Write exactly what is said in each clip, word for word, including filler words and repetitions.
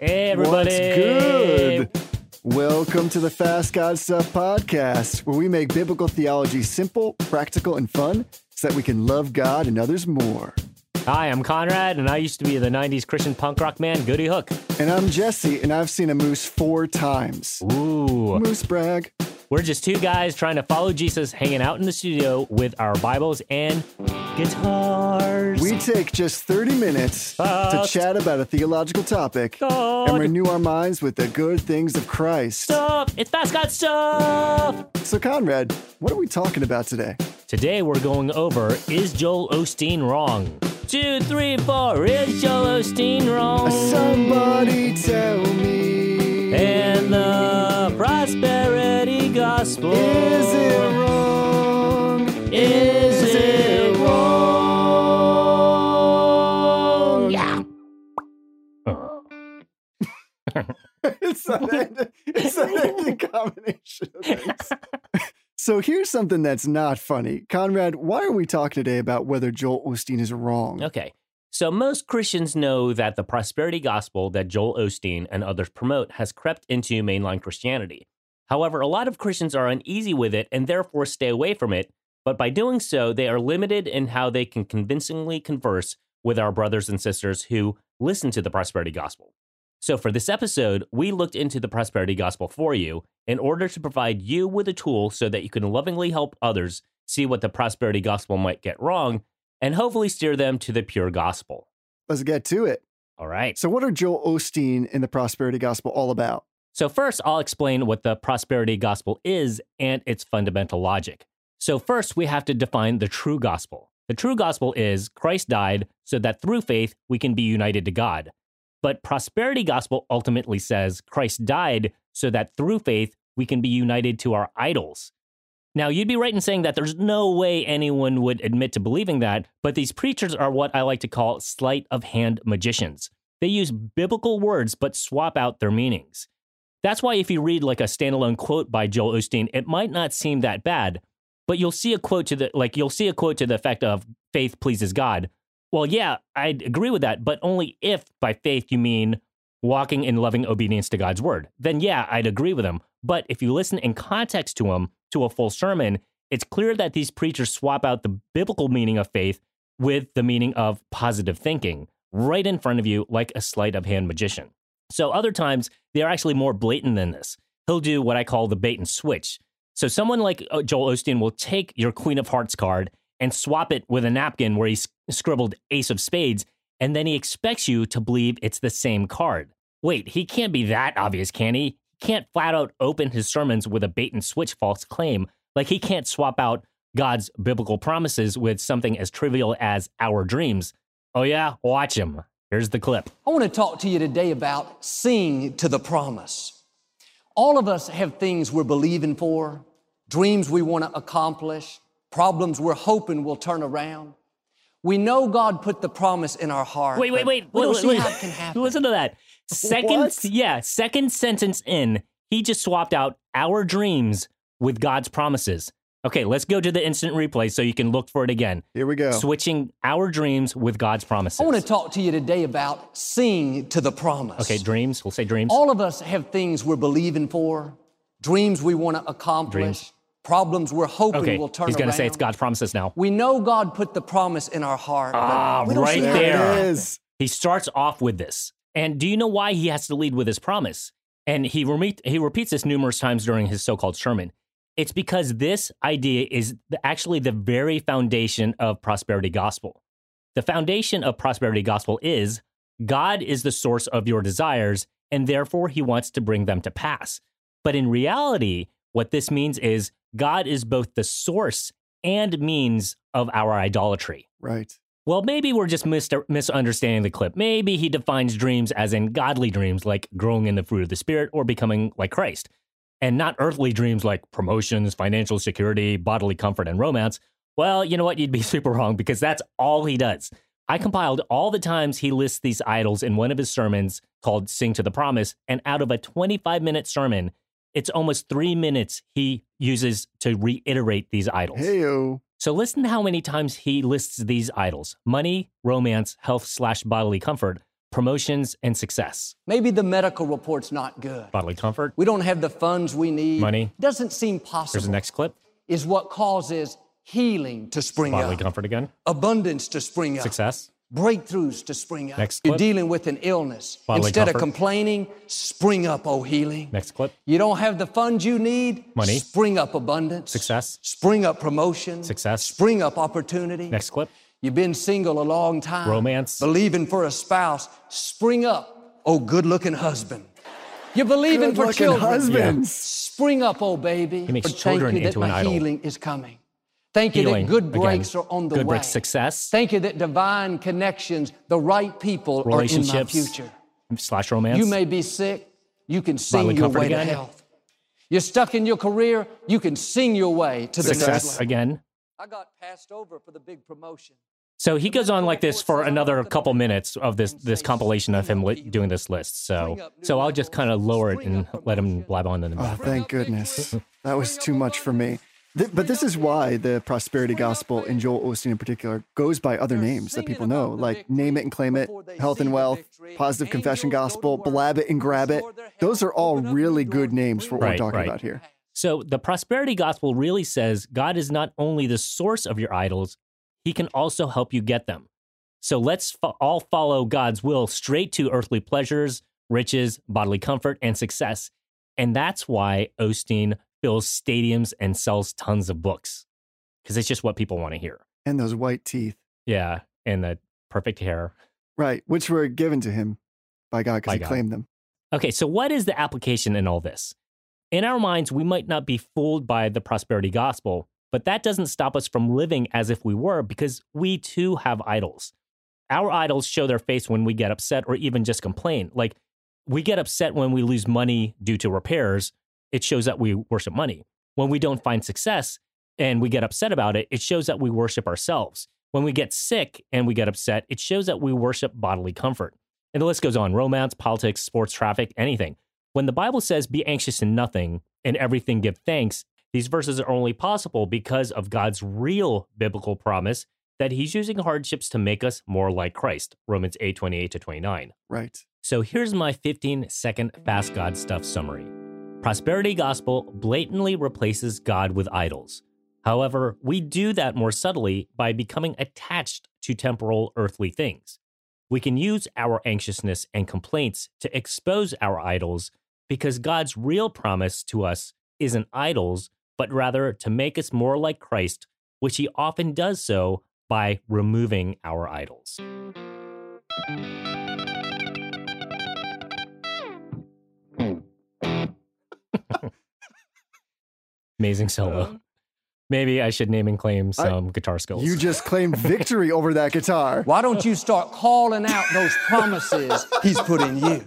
Hey, everybody. What's good? Welcome to the Fast God Stuff podcast, where we make biblical theology simple, practical, and fun so that we can love God and others more. Hi, I'm Conrad, and I used to be the nineties Christian punk rock man, Goody Hook. And I'm Jesse, and I've seen a moose four times. Ooh. Moose brag. We're just two guys trying to follow Jesus, hanging out in the studio with our Bibles and guitars. We take just thirty minutes Fast. to chat about a theological topic God. and renew our minds with the good things of Christ. Stuff. It's Fast God Stuff. So, Conrad, what are we talking about today? Today we're going over, is Joel Osteen wrong? Two, three, four, is Joel Osteen wrong? Somebody tell me. And the prosperity gospel. Is it wrong? Is, Is it wrong? Yeah. Oh. it's not that, it's not any combination of things. So here's something that's not funny. Conrad, why are we talking today about whether Joel Osteen is wrong? Okay. So most Christians know that the prosperity gospel that Joel Osteen and others promote has crept into mainline Christianity. However, a lot of Christians are uneasy with it and therefore stay away from it, but by doing so, they are limited in how they can convincingly converse with our brothers and sisters who listen to the prosperity gospel. So for this episode, we looked into the prosperity gospel for you in order to provide you with a tool so that you can lovingly help others see what the prosperity gospel might get wrong and hopefully steer them to the pure gospel. Let's get to it. All right. So what are Joel Osteen and the prosperity gospel all about? So first, I'll explain what the prosperity gospel is and its fundamental logic. So first, we have to define the true gospel. The true gospel is Christ died so that through faith, we can be united to God. But prosperity gospel ultimately says Christ died so that through faith, we can be united to our idols. Now, you'd be right in saying that there's no way anyone would admit to believing that, but these preachers are what I like to call sleight of hand magicians. They use biblical words, but swap out their meanings. That's why if you read like a standalone quote by Joel Osteen, it might not seem that bad, but you'll see a quote to the like you'll see a quote to the effect of faith pleases God. Well, yeah, I'd agree with that, but only if by faith you mean walking in loving obedience to God's word. Then yeah, I'd agree with him. But if you listen in context to him, to a full sermon, it's clear that these preachers swap out the biblical meaning of faith with the meaning of positive thinking right in front of you like a sleight of hand magician. So other times, they're actually more blatant than this. He'll do what I call the bait and switch. So someone like Joel Osteen will take your Queen of Hearts card and swap it with a napkin where he scribbled Ace of Spades, and then he expects you to believe it's the same card. Wait, he can't be that obvious, can he? He can't flat out open his sermons with a bait and switch false claim. Like he can't swap out God's biblical promises with something as trivial as our dreams. Oh yeah, watch him. Here's the clip. I want to talk to you today about seeing to the promise. All of us have things we're believing for, dreams we want to accomplish, problems we're hoping will turn around. We know God put the promise in our heart. Wait, wait, wait. We don't wait, see wait. how it can happen. Listen to that. Second, what? yeah, second sentence in, he just swapped out our dreams with God's promises. Okay, let's go to the instant replay so you can look for it again. Here we go. Switching our dreams with God's promises. I want to talk to you today about seeing to the promise. Okay, dreams. We'll say dreams. All of us have things we're believing for, dreams we want to accomplish, dreams. Problems we're hoping okay, will turn around. He's going to say it's God's promises now. We know God put the promise in our heart. Ah, right there. It is. He starts off with this. And do you know why he has to lead with his promise? And he, re- he repeats this numerous times during his so-called sermon. It's because this idea is actually the very foundation of prosperity gospel. The foundation of prosperity gospel is God is the source of your desires, and therefore he wants to bring them to pass. But in reality, what this means is God is both the source and means of our idolatry. Right. Well, maybe we're just mis- misunderstanding the clip. Maybe he defines dreams as in godly dreams, like growing in the fruit of the Spirit or becoming like Christ. And not earthly dreams like promotions, financial security, bodily comfort, and romance. Well, you know what? You'd be super wrong because that's all he does. I compiled all the times he lists these idols in one of his sermons called Sing to the Promise, and out of a twenty-five minute sermon, it's almost three minutes he uses to reiterate these idols. Hey-o. So listen to how many times he lists these idols: money, romance, health slash bodily comfort, promotions, and success. Maybe the medical report's not good. Bodily comfort. We don't have the funds we need. Money. Doesn't seem possible. Here's the next clip. Is what causes healing to spring up. Bodily comfort again. Abundance to spring up. Success. Breakthroughs to spring up. Next clip. You're dealing with an illness. Bodily Instead comfort. of complaining, spring up, oh healing. Next clip. You don't have the funds you need. Money. Spring up abundance. Success. Spring up promotion. Success. Spring up opportunity. Next clip. You've been single a long time. Romance. Believing for a spouse. Spring up, oh good-looking husband. You're believing for children. Husbands. Yeah. Spring up, oh baby. He makes children into an idol. Thank you that my healing is coming. Thank you that good breaks are on the way. Good breaks, success. Thank you that divine connections, the right people are in my future. Slash romance. You may be sick. You can sing your way to health. You're stuck in your career. You can sing your way to the next level. Success again. I got passed over for the big promotion. So he goes on like this for another couple minutes of this this compilation of him li doing this list. So so I'll just kind of lower it and let him blab on in the back. Oh, thank goodness. That was too much for me. Th but this is why the prosperity gospel in Joel Osteen in particular goes by other names that people know, like Name It and Claim It, Health and Wealth, Positive Confession Gospel, Blab It and Grab It. Those are all really good names for what we're talking about here. So the prosperity gospel really says God is not only the source of your idols, he can also help you get them. So let's fo all follow God's will straight to earthly pleasures, riches, bodily comfort, and success. And that's why Osteen fills stadiums and sells tons of books, because it's just what people want to hear. And those white teeth. Yeah, and the perfect hair. Right, which were given to him by God because he claimed them. Okay, so what is the application in all this? In our minds, we might not be fooled by the prosperity gospel, but that doesn't stop us from living as if we were, because we too have idols. Our idols show their face when we get upset or even just complain. Like, we get upset when we lose money due to repairs. It shows that we worship money. When we don't find success and we get upset about it, it shows that we worship ourselves. When we get sick and we get upset, it shows that we worship bodily comfort. And the list goes on. Romance, politics, sports, traffic, anything. When the Bible says, be anxious in nothing and everything give thanks, these verses are only possible because of God's real biblical promise that he's using hardships to make us more like Christ, Romans eight, twenty-eight to twenty-nine. Right. So here's my fifteen second Fast God Stuff summary. Prosperity gospel blatantly replaces God with idols. However, we do that more subtly by becoming attached to temporal earthly things. We can use our anxiousness and complaints to expose our idols, because God's real promise to us isn't idols, but rather to make us more like Christ, which he often does so by removing our idols. Amazing solo. Maybe I should name and claim some I, guitar skills. You just claimed victory over that guitar. Why don't you start calling out those promises he's put in you?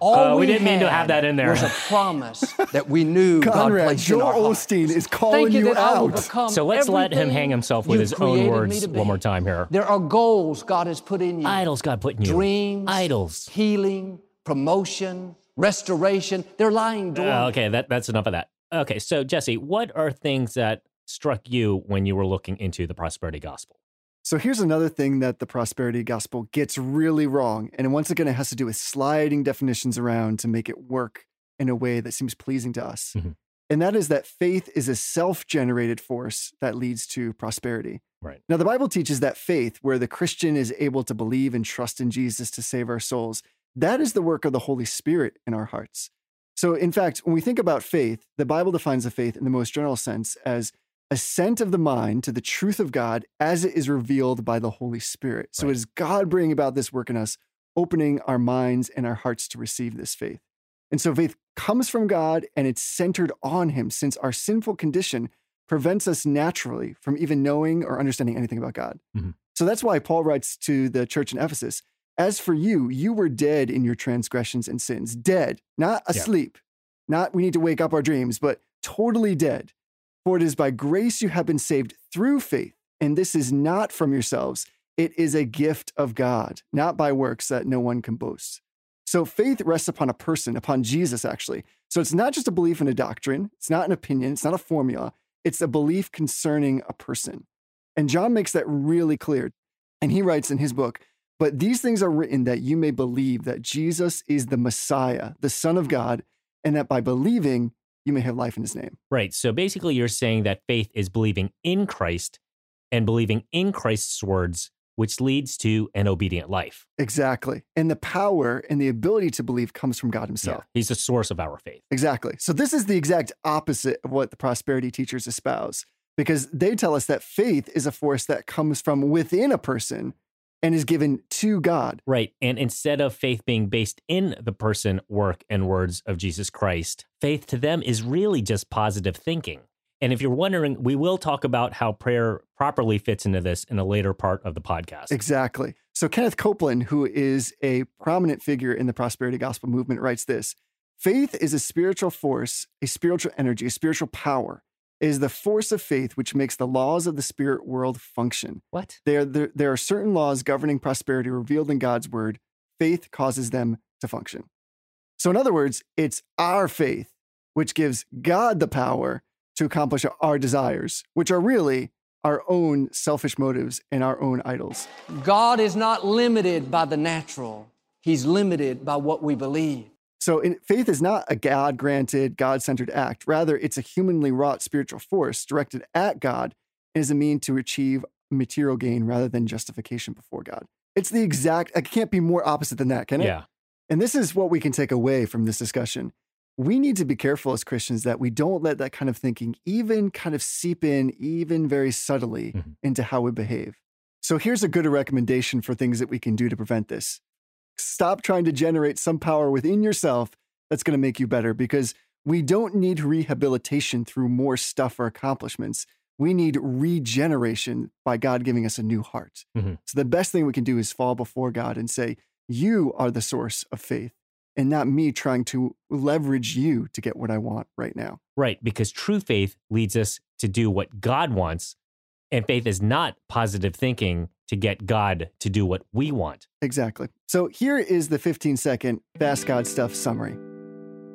All uh, we, we didn't mean to have that in there. There's a promise that we knew Conrad, God placed Joel in our hearts. Osteen is calling you out. So let's let him hang himself with his own words one more time here. There are goals God has put in you. Idols God put in you. Dreams. Idols. Healing. Promotion. Restoration. They're lying dormant. Uh, okay, that, that's enough of that. Okay, so Jesse, what are things that struck you when you were looking into the prosperity gospel? So here's another thing that the prosperity gospel gets really wrong. And once again, it has to do with sliding definitions around to make it work in a way that seems pleasing to us. Mm-hmm. And that is that faith is a self-generated force that leads to prosperity. Right. Now, the Bible teaches that faith, where the Christian is able to believe and trust in Jesus to save our souls, that is the work of the Holy Spirit in our hearts. So in fact, when we think about faith, the Bible defines the faith in the most general sense as assent of the mind to the truth of God as it is revealed by the Holy Spirit. So right. It is God bringing about this work in us, opening our minds and our hearts to receive this faith. And so faith comes from God, and it's centered on him, since our sinful condition prevents us naturally from even knowing or understanding anything about God. Mm-hmm. So that's why Paul writes to the church in Ephesus, as for you, you were dead in your transgressions and sins. Dead, not asleep, yeah. Not we need to wake up our dreams, but totally dead. For it is by grace you have been saved through faith, and this is not from yourselves. It is a gift of God, not by works that no one can boast. So faith rests upon a person, upon Jesus, actually. So it's not just a belief in a doctrine. It's not an opinion. It's not a formula. It's a belief concerning a person. And John makes that really clear. And he writes in his book, But these things are written that you may believe that Jesus is the Messiah, the Son of God, and that by believing, you may have life in his name. Right. So basically you're saying that faith is believing in Christ and believing in Christ's words, which leads to an obedient life. Exactly. And the power and the ability to believe comes from God himself. Yeah, he's the source of our faith. Exactly. So this is the exact opposite of what the prosperity teachers espouse, because they tell us that faith is a force that comes from within a person and is given to God. Right. And instead of faith being based in the person, work, and words of Jesus Christ, faith to them is really just positive thinking. And if you're wondering, we will talk about how prayer properly fits into this in a later part of the podcast. Exactly. So Kenneth Copeland, who is a prominent figure in the prosperity gospel movement, writes this: faith is a spiritual force, a spiritual energy, a spiritual power. It is the force of faith which makes the laws of the spirit world function. What? There, there, there are certain laws governing prosperity revealed in God's word. Faith causes them to function. So in other words, it's our faith which gives God the power to accomplish our desires, which are really our own selfish motives and our own idols. God is not limited by the natural. He's limited by what we believe. So in, faith is not a God-granted, God-centered act. Rather, it's a humanly wrought spiritual force directed at God and is a means to achieve material gain rather than justification before God. It's the exact, it can't be more opposite than that, can it? Yeah. And this is what we can take away from this discussion. We need to be careful as Christians that we don't let that kind of thinking even kind of seep in, even very subtly, mm-hmm. into how we behave. So here's a good recommendation for things that we can do to prevent this. Stop trying to generate some power within yourself that's going to make you better, because we don't need rehabilitation through more stuff or accomplishments. We need regeneration by God giving us a new heart. Mm-hmm. So the best thing we can do is fall before God and say, you are the source of faith, and not me trying to leverage you to get what I want right now. Right, because true faith leads us to do what God wants, and faith is not positive thinking to get God to do what we want. Exactly. So here is the fifteen-second Fast God Stuff summary.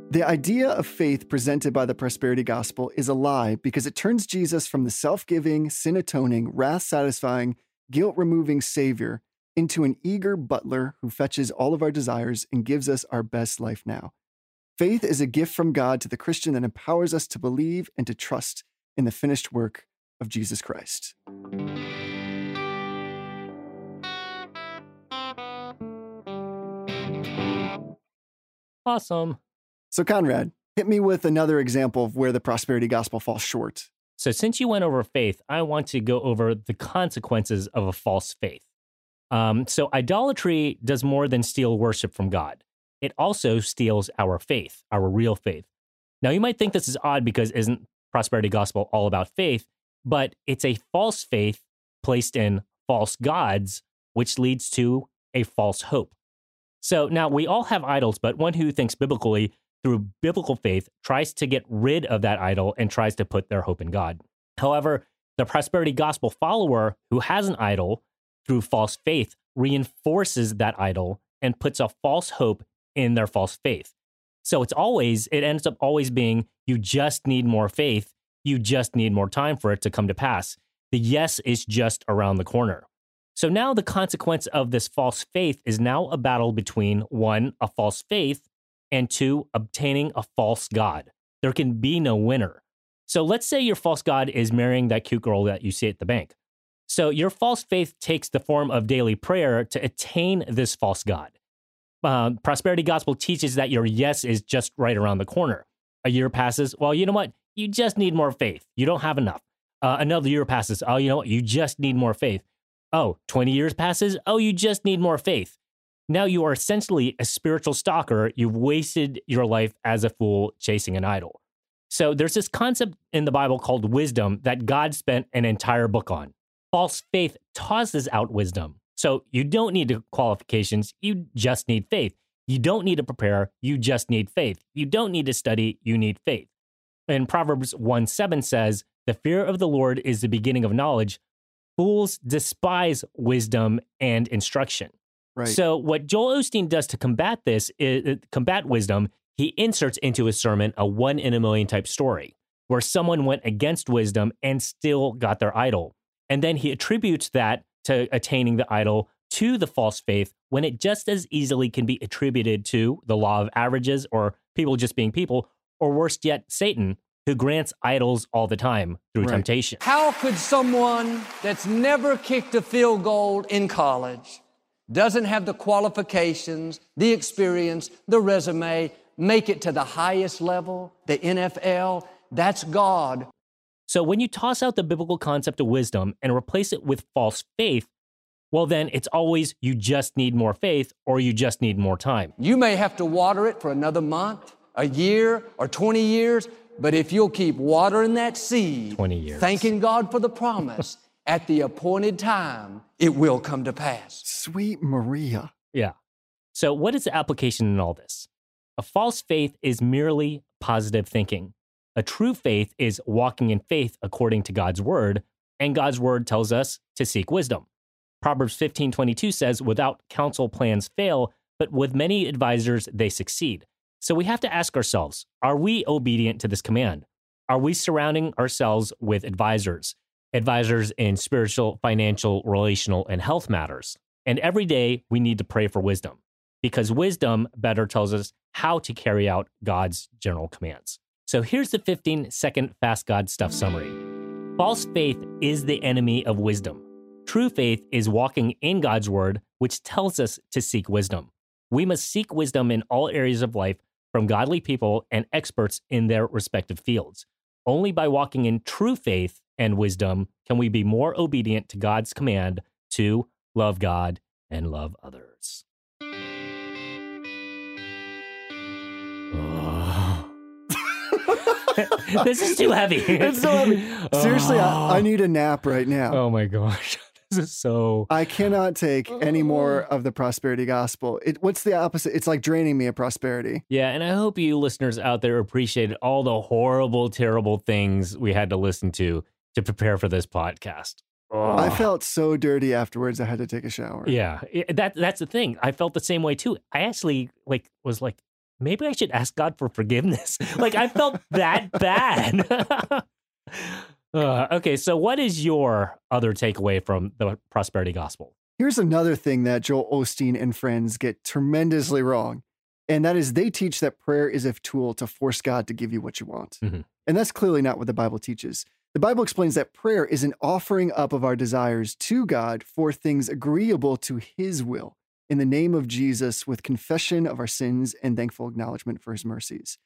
The idea of faith presented by the prosperity gospel is a lie because it turns Jesus from the self-giving, sin-atoning, wrath-satisfying, guilt-removing Savior into an eager butler who fetches all of our desires and gives us our best life now. Faith is a gift from God to the Christian that empowers us to believe and to trust in the finished work of Jesus Christ. Awesome. So Conrad, hit me with another example of where the prosperity gospel falls short. So since you went over faith, I want to go over the consequences of a false faith. Um, so idolatry does more than steal worship from God. It also steals our faith, our real faith. Now, you might think this is odd because isn't prosperity gospel all about faith, but it's a false faith placed in false gods, which leads to a false hope. So now we all have idols, but one who thinks biblically through biblical faith tries to get rid of that idol and tries to put their hope in God. However, the prosperity gospel follower who has an idol through false faith reinforces that idol and puts a false hope in their false faith. So it's always, it ends up always being, you just need more faith. You just need more time for it to come to pass. The yes is just around the corner. So now the consequence of this false faith is now a battle between, one, a false faith, and two, obtaining a false god. There can be no winner. So let's say your false god is marrying that cute girl that you see at the bank. So your false faith takes the form of daily prayer to attain this false god. Um, prosperity gospel teaches that your yes is just right around the corner. A year passes. Well, you know what? You just need more faith. You don't have enough. Uh, another year passes. Oh, you know what? You just need more faith. Oh, twenty years passes. Oh, you just need more faith. Now you are essentially a spiritual stalker. You've wasted your life as a fool chasing an idol. So there's this concept in the Bible called wisdom that God spent an entire book on. False faith tosses out wisdom. So you don't need qualifications. You just need faith. You don't need to prepare. You just need faith. You don't need to study. You need faith. And Proverbs one seven says, the fear of the Lord is the beginning of knowledge. Fools despise wisdom and instruction. Right. So what Joel Osteen does to combat this, is, combat wisdom, he inserts into his sermon a one in a million type story where someone went against wisdom and still got their idol. And then he attributes that to attaining the idol to the false faith when it just as easily can be attributed to the law of averages or people just being people, or worse yet, Satan, who grants idols all the time through right. temptation. How could someone that's never kicked a field goal in college, doesn't have the qualifications, the experience, the resume, make it to the highest level, the N F L? That's God. So when you toss out the biblical concept of wisdom and replace it with false faith, well, then it's always you just need more faith or you just need more time. You may have to water it for another month, a year, or twenty years, but if you'll keep watering that seed, twenty years, thanking God for the promise, at the appointed time, it will come to pass. Sweet Maria. Yeah. So what is the application in all this? A false faith is merely positive thinking. A true faith is walking in faith according to God's word, and God's word tells us to seek wisdom. Proverbs fifteen twenty-two says, without counsel plans fail, but with many advisors they succeed. So we have to ask ourselves, are we obedient to this command? Are we surrounding ourselves with advisors? Advisors in spiritual, financial, relational, and health matters. And every day we need to pray for wisdom, because wisdom better tells us how to carry out God's general commands. So here's the fifteen second Fast God Stuff summary. False faith is the enemy of wisdom. True faith is walking in God's word, which tells us to seek wisdom. We must seek wisdom in all areas of life from godly people and experts in their respective fields. Only by walking in true faith and wisdom can we be more obedient to God's command to love God and love others. Oh. This is too heavy. It's so heavy. Seriously, oh. I, I need a nap right now. Oh my gosh. This is so... I cannot take any more of the prosperity gospel. It, what's the opposite? It's like draining me of prosperity. Yeah, and I hope you listeners out there appreciated all the horrible, terrible things we had to listen to to prepare for this podcast. Oh. I felt so dirty afterwards, I had to take a shower. Yeah, it, that that's the thing. I felt the same way, too. I actually like was like, maybe I should ask God for forgiveness. Like, I felt that bad. Uh, okay, so what is your other takeaway from the prosperity gospel? Here's another thing that Joel Osteen and friends get tremendously wrong, and that is they teach that prayer is a tool to force God to give you what you want. Mm-hmm. And that's clearly not what the Bible teaches. The Bible explains that prayer is an offering up of our desires to God for things agreeable to his will in the name of Jesus, with confession of our sins and thankful acknowledgement for his mercies.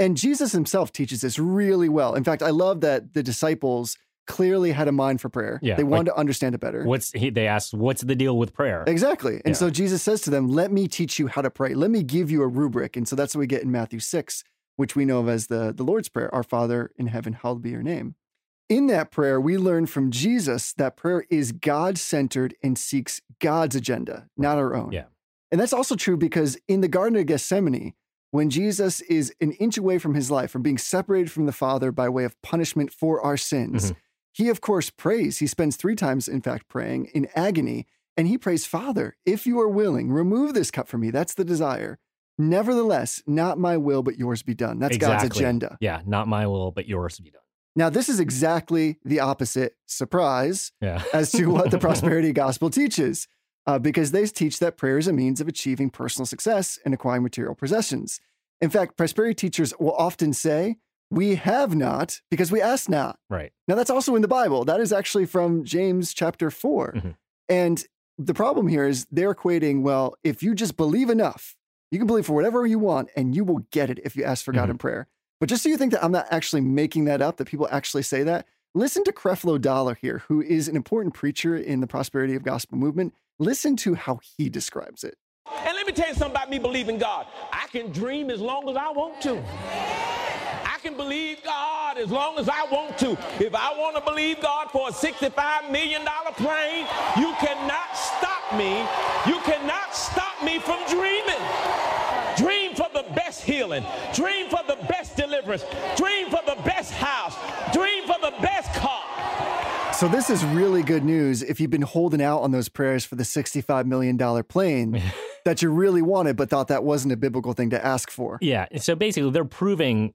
And Jesus himself teaches this really well. In fact, I love that the disciples clearly had a mind for prayer. Yeah, they wanted like, to understand it better. What's he, They asked, what's the deal with prayer? Exactly. And yeah. so Jesus says to them, let me teach you how to pray. Let me give you a rubric. And so that's what we get in Matthew six, which we know of as the, the Lord's Prayer. Our Father in heaven, hallowed be your name. In that prayer, we learn from Jesus that prayer is God-centered and seeks God's agenda, not our own. Yeah. And that's also true because in the Garden of Gethsemane, when Jesus is an inch away from his life, from being separated from the Father by way of punishment for our sins, mm-hmm. he, of course, prays. He spends three times, in fact, praying in agony, and he prays, Father, if you are willing, remove this cup from me. That's the desire. Nevertheless, not my will, but yours be done. That's exactly. God's agenda. Yeah, not my will, but yours be done. Now, this is exactly the opposite, surprise, yeah. as to what the prosperity gospel teaches. Uh, because they teach that prayer is a means of achieving personal success and acquiring material possessions. In fact, prosperity teachers will often say, we have not because we ask not. Right. Now, that's also in the Bible. That is actually from James chapter four. Mm-hmm. And the problem here is they're equating, well, if you just believe enough, you can believe for whatever you want and you will get it if you ask for mm-hmm. God in prayer. But just so you think that I'm not actually making that up, that people actually say that, listen to Creflo Dollar here, who is an important preacher in the prosperity of gospel movement. Listen to how he describes it. And let me tell you something about me believing God. I can dream as long as I want to. I can believe God as long as I want to. If I want to believe God for a sixty-five million dollars plane, you cannot stop me. You cannot stop me from dreaming. Dream for the best healing. Dream for the best deliverance. Dream for the best house. Dream for the best car. So this is really good news if you've been holding out on those prayers for the sixty-five million dollars plane that you really wanted but thought that wasn't a biblical thing to ask for. Yeah, so basically they're proving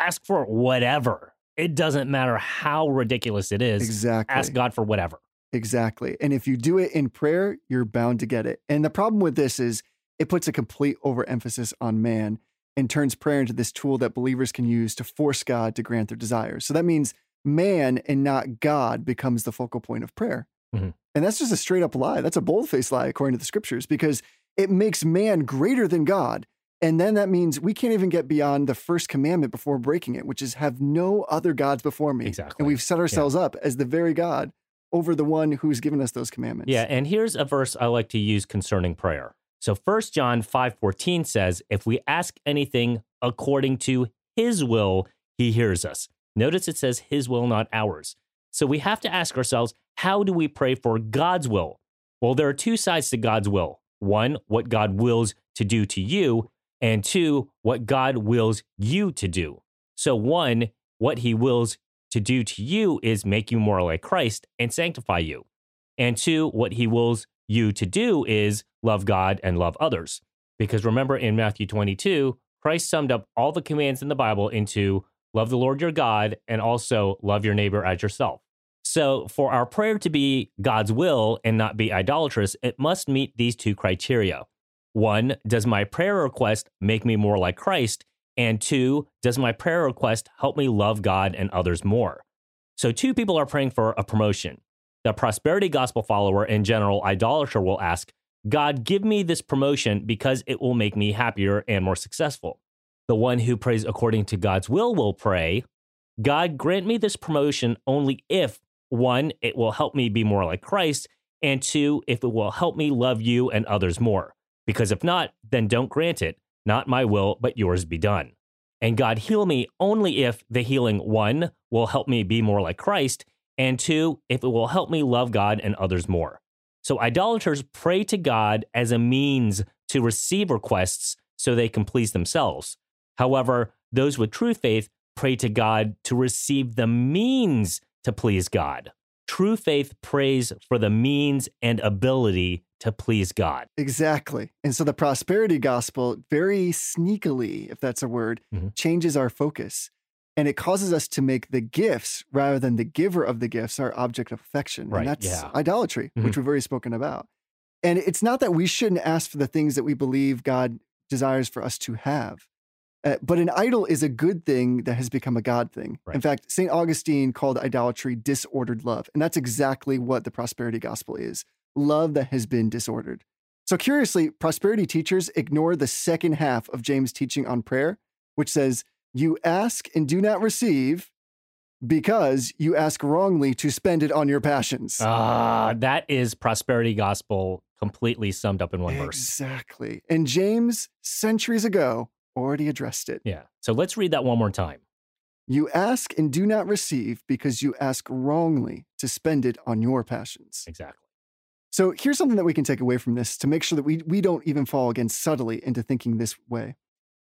ask for whatever. It doesn't matter how ridiculous it is. Exactly. Ask God for whatever. Exactly. And if you do it in prayer, you're bound to get it. And the problem with this is it puts a complete overemphasis on man and turns prayer into this tool that believers can use to force God to grant their desires. So that means man and not God becomes the focal point of prayer. Mm-hmm. And that's just a straight up lie. That's a bold-faced lie according to the scriptures, because it makes man greater than God. And then that means we can't even get beyond the first commandment before breaking it, which is have no other gods before me. Exactly. And we've set ourselves yeah. up as the very God over the one who's given us those commandments. Yeah, and here's a verse I like to use concerning prayer. So First John five fourteen says, if we ask anything according to his will, he hears us. Notice it says his will, not ours. So we have to ask ourselves, how do we pray for God's will? Well, there are two sides to God's will. One, what God wills to do to you, and two, what God wills you to do. So one, what he wills to do to you is make you more like Christ and sanctify you. And two, what he wills you to do is love God and love others. Because remember in Matthew twenty-two, Christ summed up all the commands in the Bible into love the Lord your God and also love your neighbor as yourself. So for our prayer to be God's will and not be idolatrous, it must meet these two criteria. One, does my prayer request make me more like Christ? And two, does my prayer request help me love God and others more? So two people are praying for a promotion. The prosperity gospel follower and general idolater will ask, God, give me this promotion because it will make me happier and more successful. The one who prays according to God's will will pray, God, grant me this promotion only if, one, it will help me be more like Christ, and two, if it will help me love you and others more. Because if not, then don't grant it. Not my will, but yours be done. And God, heal me only if the healing, one, will help me be more like Christ, and two, if it will help me love God and others more. So idolaters pray to God as a means to receive requests so they can please themselves. However, those with true faith pray to God to receive the means to please God. True faith prays for the means and ability to please God. Exactly. And so the prosperity gospel very sneakily, if that's a word, mm-hmm. changes our focus. And it causes us to make the gifts rather than the giver of the gifts our object of affection. Right. And that's yeah. idolatry, mm-hmm. which we've already spoken about. And it's not that we shouldn't ask for the things that we believe God desires for us to have. Uh, but an idol is a good thing that has become a God thing. Right. In fact, Saint Augustine called idolatry disordered love. And that's exactly what the prosperity gospel is. Love that has been disordered. So curiously, prosperity teachers ignore the second half of James' teaching on prayer, which says, you ask and do not receive because you ask wrongly to spend it on your passions. Ah, uh, that is prosperity gospel completely summed up in one verse. Exactly. And James, centuries ago, already addressed it. Yeah. So let's read that one more time. You ask and do not receive because you ask wrongly to spend it on your passions. Exactly. So here's something that we can take away from this to make sure that we, we don't even fall again subtly into thinking this way.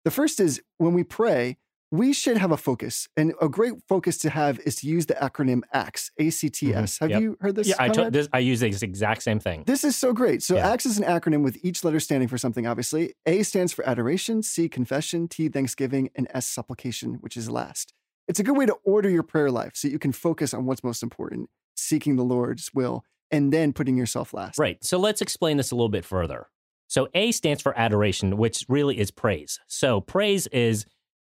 The first is when we pray, we should have a focus. And a great focus to have is to use the acronym ACTS, A C T S. Mm-hmm. Have yep. you heard this? Yeah, I, t- this, I use the exact same thing. This is so great. So yeah. ACTS is an acronym with each letter standing for something, obviously. A stands for adoration, C, confession, T, thanksgiving, and S, supplication, which is last. It's a good way to order your prayer life so you can focus on what's most important, seeking the Lord's will, and then putting yourself last. Right. So let's explain this a little bit further. So A stands for adoration, which really is praise. So praise is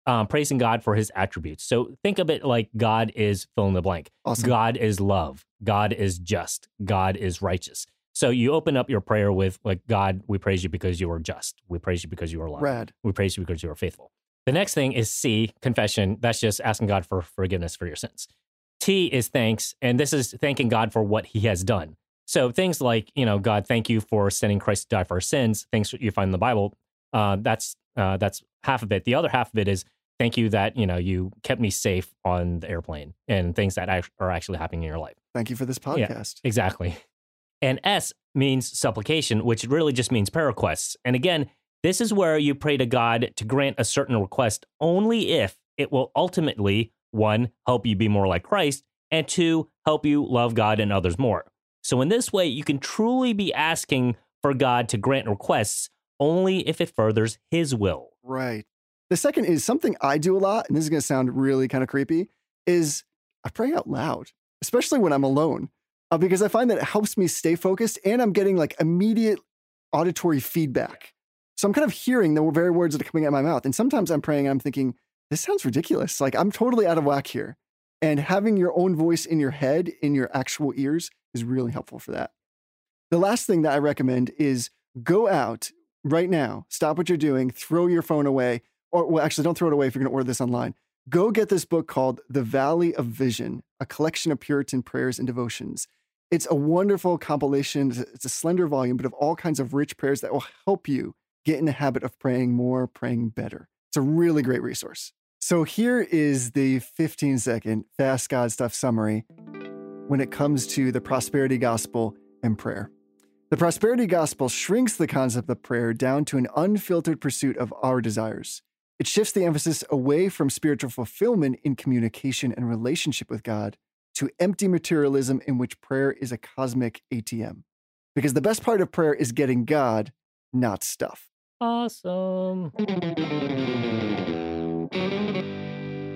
um, praising God for his attributes. So think of it like God is fill in the blank. Awesome. God is love. God is just. God is righteous. So you open up your prayer with like, God, we praise you because you are just. We praise you because you are love. Rad. We praise you because you are faithful. The next thing is C, confession. That's just asking God for forgiveness for your sins. T is thanks, and this is thanking God for what he has done. So things like, you know, God, thank you for sending Christ to die for our sins, things you find in the Bible, uh, that's uh, that's half of it. The other half of it is thank you that, you know, you kept me safe on the airplane and things that are actually happening in your life. Thank you for this podcast. Yeah, exactly. And S means supplication, which really just means prayer requests. And again, this is where you pray to God to grant a certain request only if it will ultimately one, help you be more like Christ, and two, help you love God and others more. So in this way, you can truly be asking for God to grant requests only if it furthers his will. Right. The second is something I do a lot, and this is going to sound really kind of creepy, is I pray out loud, especially when I'm alone. uh, because I find that it helps me stay focused, and I'm getting like immediate auditory feedback. So I'm kind of hearing the very words that are coming out of my mouth. And sometimes I'm praying and I'm thinking, this sounds ridiculous. Like, I'm totally out of whack here. And having your own voice in your head, in your actual ears, is really helpful for that. The last thing that I recommend is go out right now, stop what you're doing, throw your phone away, or well, actually don't throw it away if you're going to order this online. Go get this book called The Valley of Vision, a collection of Puritan prayers and devotions. It's a wonderful compilation. It's a slender volume, but of all kinds of rich prayers that will help you get in the habit of praying more, praying better. It's a really great resource. So here is the fifteen second Fast God Stuff summary when it comes to the prosperity gospel and prayer. The prosperity gospel shrinks the concept of prayer down to an unfiltered pursuit of our desires. It shifts the emphasis away from spiritual fulfillment in communication and relationship with God to empty materialism in which prayer is a cosmic A T M. Because the best part of prayer is getting God, not stuff. Awesome.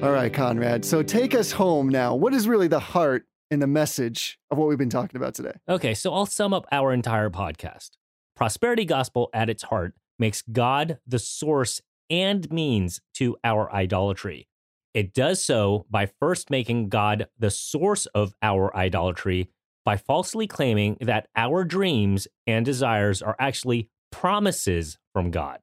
All right, Conrad. So take us home now. What is really the heart and the message of what we've been talking about today? Okay, so I'll sum up our entire podcast. Prosperity gospel at its heart makes God the source and means to our idolatry. It does so by first making God the source of our idolatry by falsely claiming that our dreams and desires are actually promises from God.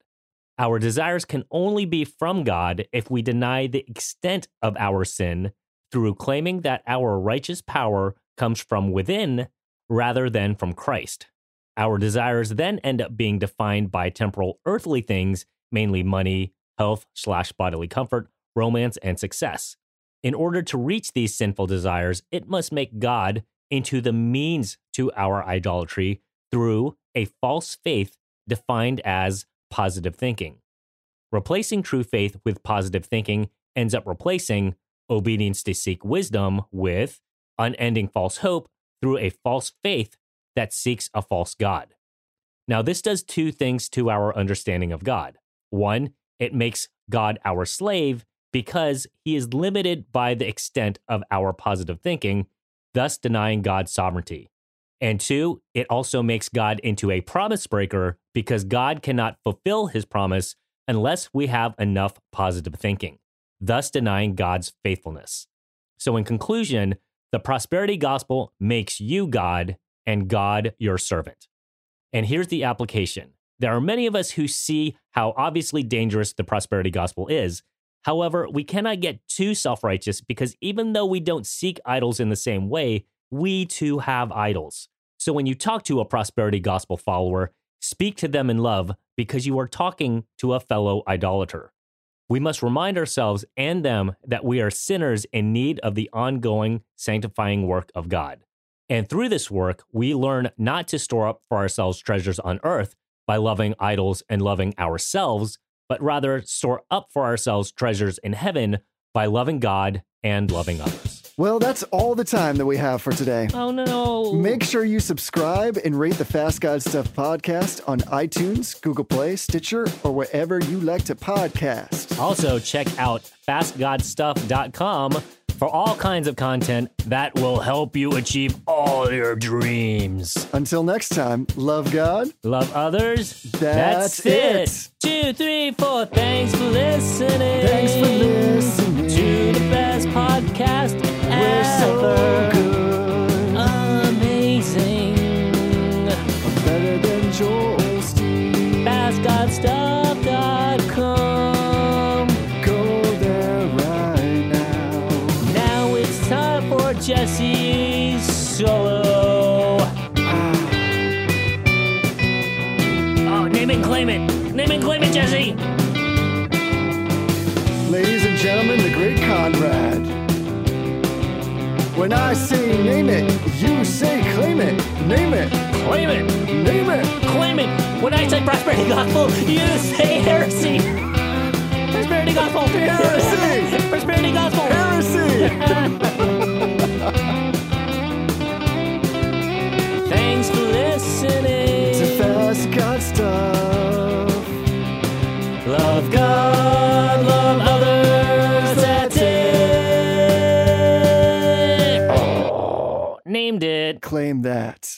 Our desires can only be from God if we deny the extent of our sin through claiming that our righteous power comes from within rather than from Christ. Our desires then end up being defined by temporal earthly things, mainly money, health slash bodily comfort, romance, and success. In order to reach these sinful desires, it must make God into the means to our idolatry through a false faith defined as positive thinking. Replacing true faith with positive thinking ends up replacing obedience to seek wisdom with unending false hope through a false faith that seeks a false God. Now, this does two things to our understanding of God. One, it makes God our slave because he is limited by the extent of our positive thinking, thus denying God's sovereignty. And two, it also makes God into a promise breaker because God cannot fulfill his promise unless we have enough positive thinking, thus denying God's faithfulness. So in conclusion, the prosperity gospel makes you God and God your servant. And here's the application. There are many of us who see how obviously dangerous the prosperity gospel is. However, we cannot get too self-righteous because even though we don't seek idols in the same way, we too have idols. So when you talk to a prosperity gospel follower, speak to them in love because you are talking to a fellow idolater. We must remind ourselves and them that we are sinners in need of the ongoing sanctifying work of God. And through this work, we learn not to store up for ourselves treasures on earth by loving idols and loving ourselves, but rather store up for ourselves treasures in heaven by loving God and loving others. Well, that's all the time that we have for today. Oh, no. Make sure you subscribe and rate the Fast God Stuff podcast on iTunes, Google Play, Stitcher, or wherever you like to podcast. Also, check out fast god stuff dot com for all kinds of content that will help you achieve all your dreams. Until next time, love God. Love others. That's, that's it. it. Two, three, four. Thanks for listening. Thanks for listening. To the best podcast We're ever. So good. Amazing. I'm better than Joel Osteen. fast god stuff dot com. Go there right now. Now it's time for Jesse's solo. Ah. Oh, name and claim it. Name and claim it, Jesse. Ladies and gentlemen, the great Conrad. When I say name it, you say claim it. Name it. Claim it. Name it. Claim it. When I say prosperity gospel, you say heresy. Prosperity gospel. Heresy. Prosperity gospel. Heresy. Thanks for listening to Fast God Stuff. Love God. Love others. That's it. Name Claimed it. Claim that.